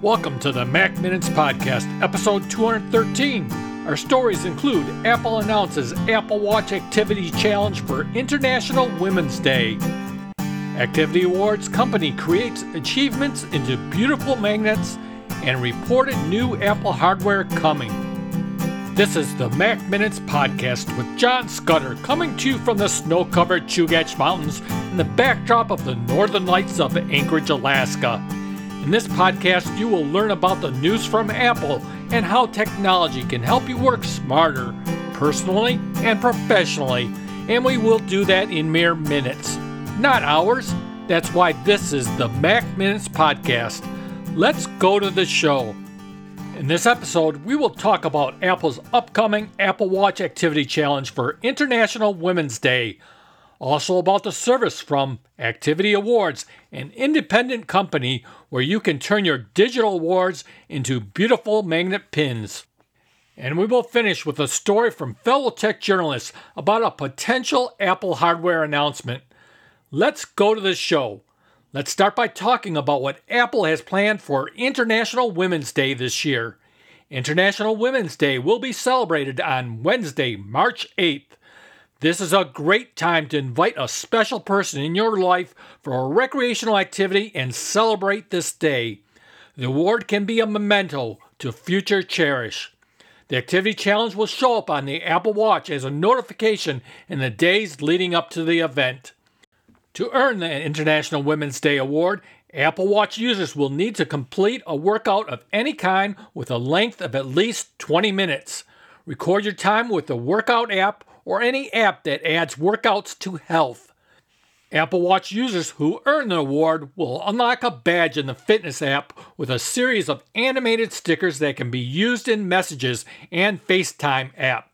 Welcome to the Mac Minutes Podcast, episode 213. Our stories include Apple announces Apple Watch Activity Challenge for International Women's Day. Activity Awards company creates achievements into beautiful magnets and reported new Apple hardware coming. This is the Mac Minutes Podcast with John Scudder, coming to you from the snow-covered Chugach Mountains in the backdrop of the northern lights of Anchorage, Alaska. In this podcast, you will learn about the news from Apple and how technology can help you work smarter, personally and professionally, and we will do that in mere minutes, not hours. That's why this is the Mac Minutes Podcast. Let's go to the show. In this episode, we will talk about Apple's upcoming Apple Watch Activity Challenge for International Women's Day. Also about the service from Activity Awards, an independent company where you can turn your digital awards into beautiful magnet pins. And we will finish with a story from fellow tech journalists about a potential Apple hardware announcement. Let's go to the show. Let's start by talking about what Apple has planned for International Women's Day this year. International Women's Day will be celebrated on Wednesday, March 8th. This is a great time to invite a special person in your life for a recreational activity and celebrate this day. The award can be a memento to future cherish. The activity challenge will show up on the Apple Watch as a notification in the days leading up to the event. To earn the International Women's Day award, Apple Watch users will need to complete a workout of any kind with a length of at least 20 minutes. Record your time with the workout app or any app that adds workouts to health. Apple Watch users who earn the award will unlock a badge in the fitness app with a series of animated stickers that can be used in Messages and FaceTime app.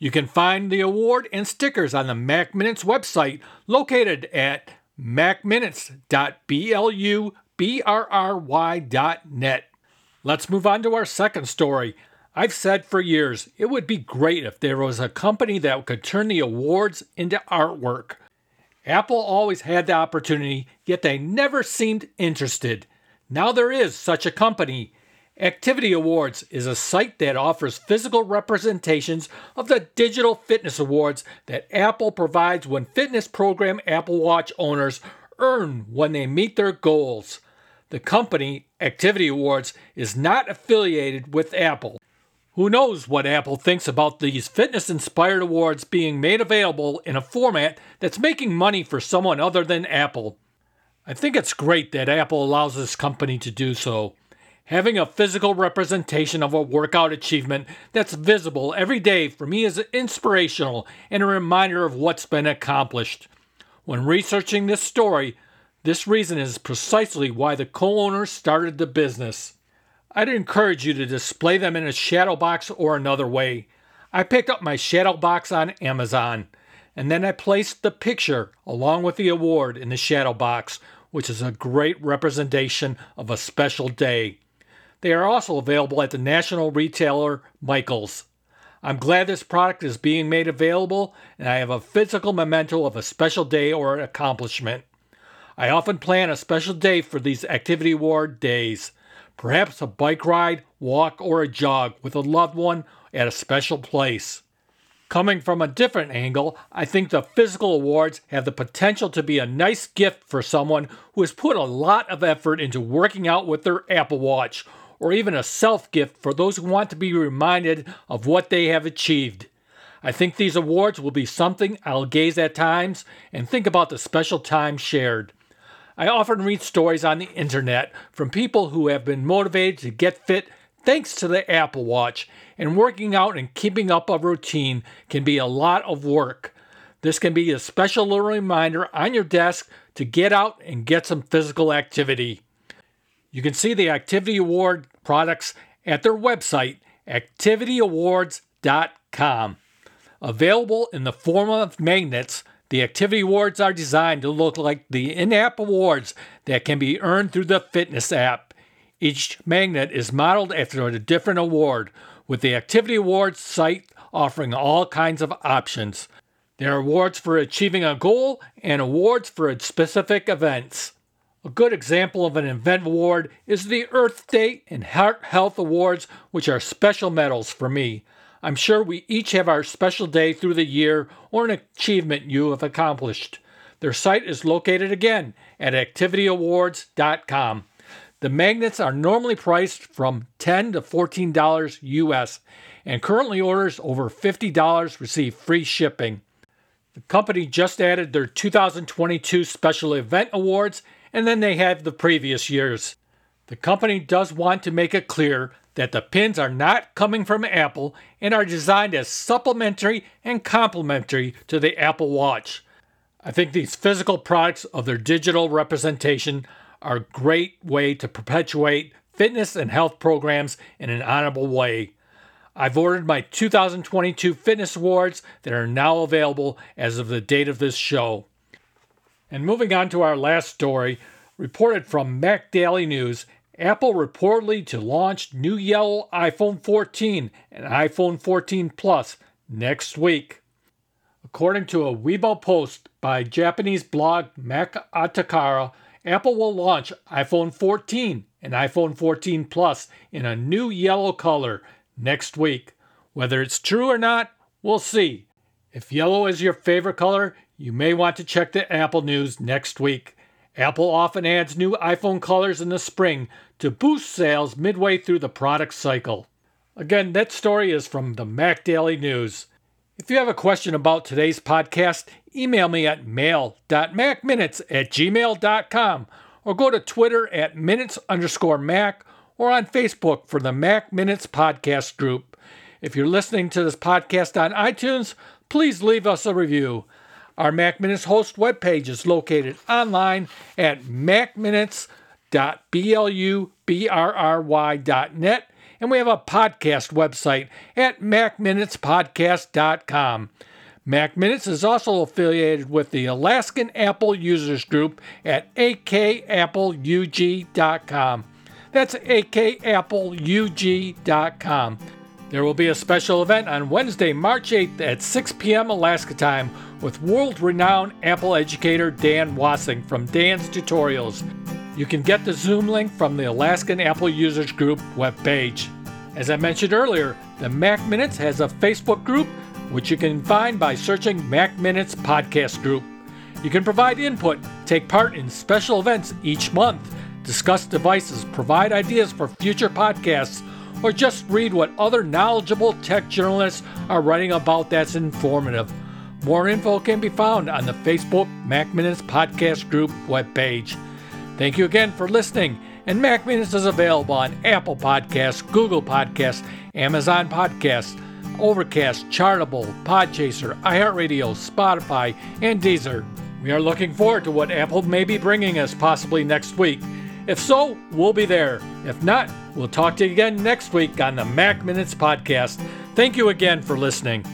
You can find the award and stickers on the Mac Minutes website located at macminutes.blubrry.net. Let's move on to our second story. I've said for years, it would be great if there was a company that could turn the awards into artwork. Apple always had the opportunity, yet they never seemed interested. Now there is such a company. Activity Awards is a site that offers physical representations of the digital fitness awards that Apple provides when fitness program Apple Watch owners earn when they meet their goals. The company, Activity Awards, is not affiliated with Apple. Who knows what Apple thinks about these fitness-inspired awards being made available in a format that's making money for someone other than Apple. I think it's great that Apple allows this company to do so. Having a physical representation of a workout achievement that's visible every day for me is inspirational and a reminder of what's been accomplished. When researching this story, this reason is precisely why the co-owner started the business. I'd encourage you to display them in a shadow box or another way. I picked up my shadow box on Amazon, and then I placed the picture along with the award in the shadow box, which is a great representation of a special day. They are also available at the national retailer Michaels. I'm glad this product is being made available, and I have a physical memento of a special day or accomplishment. I often plan a special day for these activity award days. Perhaps a bike ride, walk, or a jog with a loved one at a special place. Coming from a different angle, I think the physical awards have the potential to be a nice gift for someone who has put a lot of effort into working out with their Apple Watch, or even a self-gift for those who want to be reminded of what they have achieved. I think these awards will be something I'll gaze at times and think about the special time shared. I often read stories on the internet from people who have been motivated to get fit thanks to the Apple Watch, and working out and keeping up a routine can be a lot of work. This can be a special little reminder on your desk to get out and get some physical activity. You can see the Activity Award products at their website, activityawards.com. Available in the form of magnets, the Activity Awards are designed to look like the in-app awards that can be earned through the fitness app. Each magnet is modeled after a different award, with the Activity Awards site offering all kinds of options. There are awards for achieving a goal and awards for specific events. A good example of an event award is the Earth Day and Heart Health Awards, which are special medals for me. I'm sure we each have our special day through the year or an achievement you have accomplished. Their site is located again at activityawards.com. The magnets are normally priced from $10 to $14 US, and currently orders over $50 receive free shipping. The company just added their 2022 Special Event Awards, and then they have the previous years. The company does want to make it clear that the pins are not coming from Apple and are designed as supplementary and complementary to the Apple Watch. I think these physical products of their digital representation are a great way to perpetuate fitness and health programs in an honorable way. I've ordered my 2022 Fitness Awards that are now available as of the date of this show. And moving on to our last story, reported from MacDaily News, Apple reportedly to launch new yellow iPhone 14 and iPhone 14 Plus next week. According to a Weibo post by Japanese blog Mac Otakara, Apple will launch iPhone 14 and iPhone 14 Plus in a new yellow color next week. Whether it's true or not, we'll see. If yellow is your favorite color, you may want to check the Apple News next week. Apple often adds new iPhone colors in the spring to boost sales midway through the product cycle. Again, that story is from the MacDaily News. If you have a question about today's podcast, email me at mail.macminutes@gmail.com or go to Twitter at minutes_Mac or on Facebook for the Mac Minutes Podcast Group. If you're listening to this podcast on iTunes, please leave us a review. Our Mac Minutes host webpage is located online at macminutes.blubrry.net, and we have a podcast website at macminutespodcast.com. Mac Minutes is also affiliated with the Alaskan Apple Users Group at akappleug.com. That's akappleug.com. There will be a special event on Wednesday, March 8th at 6 p.m. Alaska time with world-renowned Apple educator Dan Wassing from Dan's Tutorials. You can get the Zoom link from the Alaskan Apple Users Group webpage. As I mentioned earlier, the Mac Minutes has a Facebook group, which you can find by searching Mac Minutes Podcast Group. You can provide input, take part in special events each month, discuss devices, provide ideas for future podcasts, or just read what other knowledgeable tech journalists are writing about that's informative. More info can be found on the Facebook Mac Minutes Podcast Group webpage. Thank you again for listening, and Mac Minutes is available on Apple Podcasts, Google Podcasts, Amazon Podcasts, Overcast, Chartable, Podchaser, iHeartRadio, Spotify, and Deezer. We are looking forward to what Apple may be bringing us possibly next week. If so, we'll be there. If not, we'll talk to you again next week on the Mac Minutes Podcast. Thank you again for listening.